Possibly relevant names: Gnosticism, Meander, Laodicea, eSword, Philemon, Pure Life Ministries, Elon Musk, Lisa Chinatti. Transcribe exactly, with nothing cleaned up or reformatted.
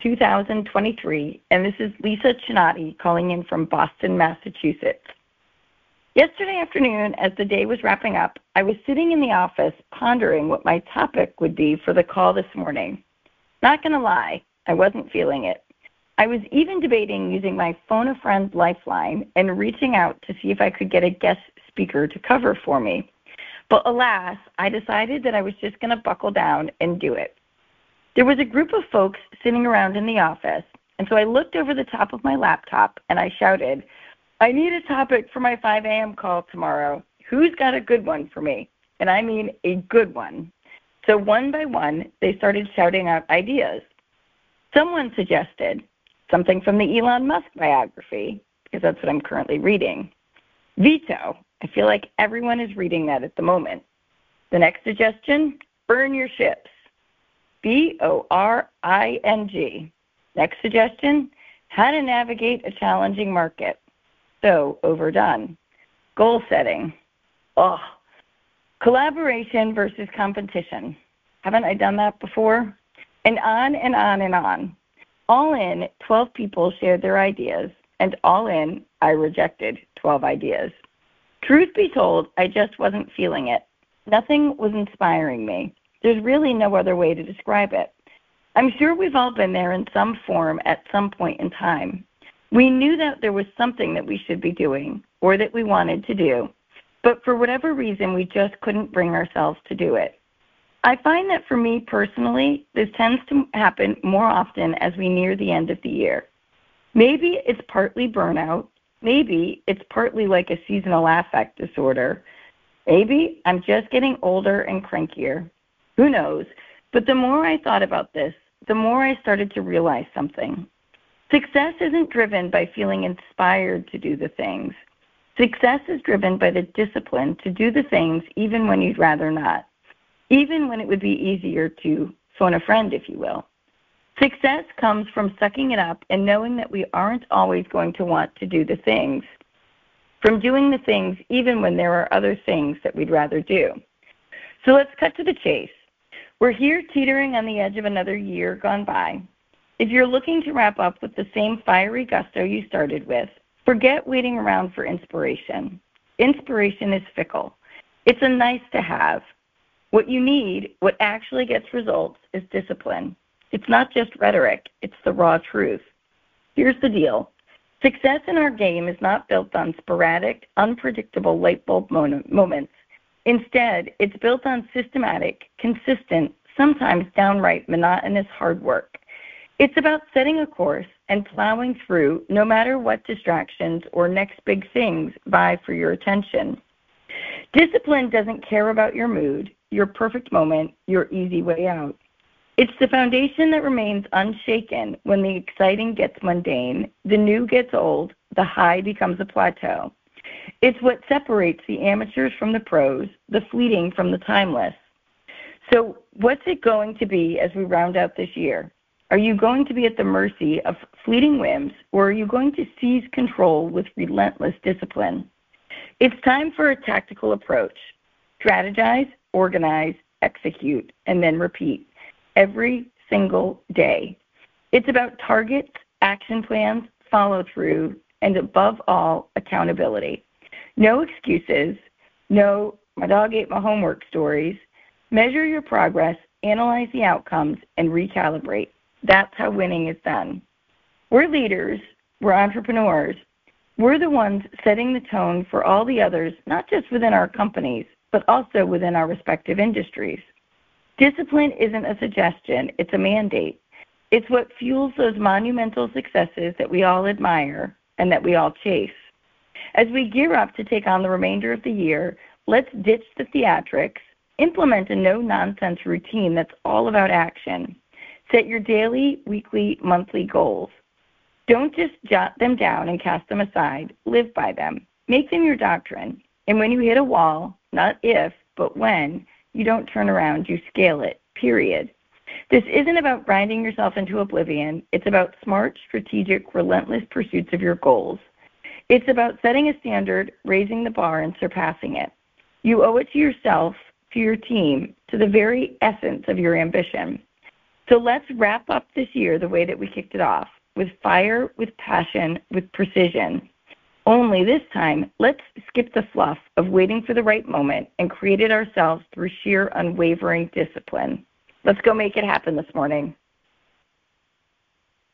two thousand twenty-three, and this is Lisa Chinatti calling in from Boston, Massachusetts. Yesterday afternoon, as the day was wrapping up, I was sitting in the office pondering what my topic would be for the call this morning. Not going to lie, I wasn't feeling it. I was even debating using my phone a friend lifeline and reaching out to see if I could get a guest speaker to cover for me. But alas, I decided that I was just going to buckle down and do it. There was a group of folks sitting around in the office, and so I looked over the top of my laptop and I shouted, "I need a topic for my five a m call tomorrow. Who's got a good one for me?" And I mean a good one. So one by one, they started shouting out ideas. Someone suggested something from the Elon Musk biography, because that's what I'm currently reading. Veto. I feel like everyone is reading that at the moment. The next suggestion, burn your ships. B O R I N G. Next suggestion, how to navigate a challenging market. So overdone. Goal setting. Oh, collaboration versus competition. Haven't I done that before? And on and on and on. All in, twelve people shared their ideas, and all in, I rejected twelve ideas. Truth be told, I just wasn't feeling it. Nothing was inspiring me. There's really no other way to describe it. I'm sure we've all been there in some form at some point in time. We knew that there was something that we should be doing or that we wanted to do, but for whatever reason, we just couldn't bring ourselves to do it. I find that for me personally, this tends to happen more often as we near the end of the year. Maybe it's partly burnout. Maybe it's partly like a seasonal affect disorder. Maybe I'm just getting older and crankier. Who knows? But the more I thought about this, the more I started to realize something. Success isn't driven by feeling inspired to do the things. Success is driven by the discipline to do the things even when you'd rather not, even when it would be easier to phone a friend, if you will. Success comes from sucking it up and knowing that we aren't always going to want to do the things, from doing the things even when there are other things that we'd rather do. So let's cut to the chase. We're here teetering on the edge of another year gone by. If you're looking to wrap up with the same fiery gusto you started with, forget waiting around for inspiration. Inspiration is fickle. It's a nice to have. What you need, what actually gets results, is discipline. It's not just rhetoric, it's the raw truth. Here's the deal. Success in our game is not built on sporadic, unpredictable light bulb moments. Instead, it's built on systematic, consistent, sometimes downright monotonous hard work. It's about setting a course and plowing through no matter what distractions or next big things vie for your attention. Discipline doesn't care about your mood, your perfect moment, your easy way out. It's the foundation that remains unshaken when the exciting gets mundane, the new gets old, the high becomes a plateau. It's what separates the amateurs from the pros, the fleeting from the timeless. So what's it going to be as we round out this year? Are you going to be at the mercy of fleeting whims, or are you going to seize control with relentless discipline? It's time for a tactical approach. Strategize, organize, execute, and then repeat every single day. It's about targets, action plans, follow-through, and above all, accountability. No excuses, no "my dog ate my homework" stories. Measure your progress, analyze the outcomes, and recalibrate. That's how winning is done. We're leaders. We're entrepreneurs. We're the ones setting the tone for all the others, not just within our companies, but also within our respective industries. Discipline isn't a suggestion. It's a mandate. It's what fuels those monumental successes that we all admire and that we all chase. As we gear up to take on the remainder of the year, let's ditch the theatrics, implement a no-nonsense routine that's all about action. Set your daily, weekly, monthly goals. Don't just jot them down and cast them aside. Live by them. Make them your doctrine. And when you hit a wall, not if, but when, you don't turn around, you scale it, period. This isn't about grinding yourself into oblivion. It's about smart, strategic, relentless pursuits of your goals. It's about setting a standard, raising the bar, and surpassing it. You owe it to yourself, to your team, to the very essence of your ambition. So let's wrap up this year the way that we kicked it off, with fire, with passion, with precision. Only this time, let's skip the fluff of waiting for the right moment and create it ourselves through sheer unwavering discipline. Let's go make it happen this morning.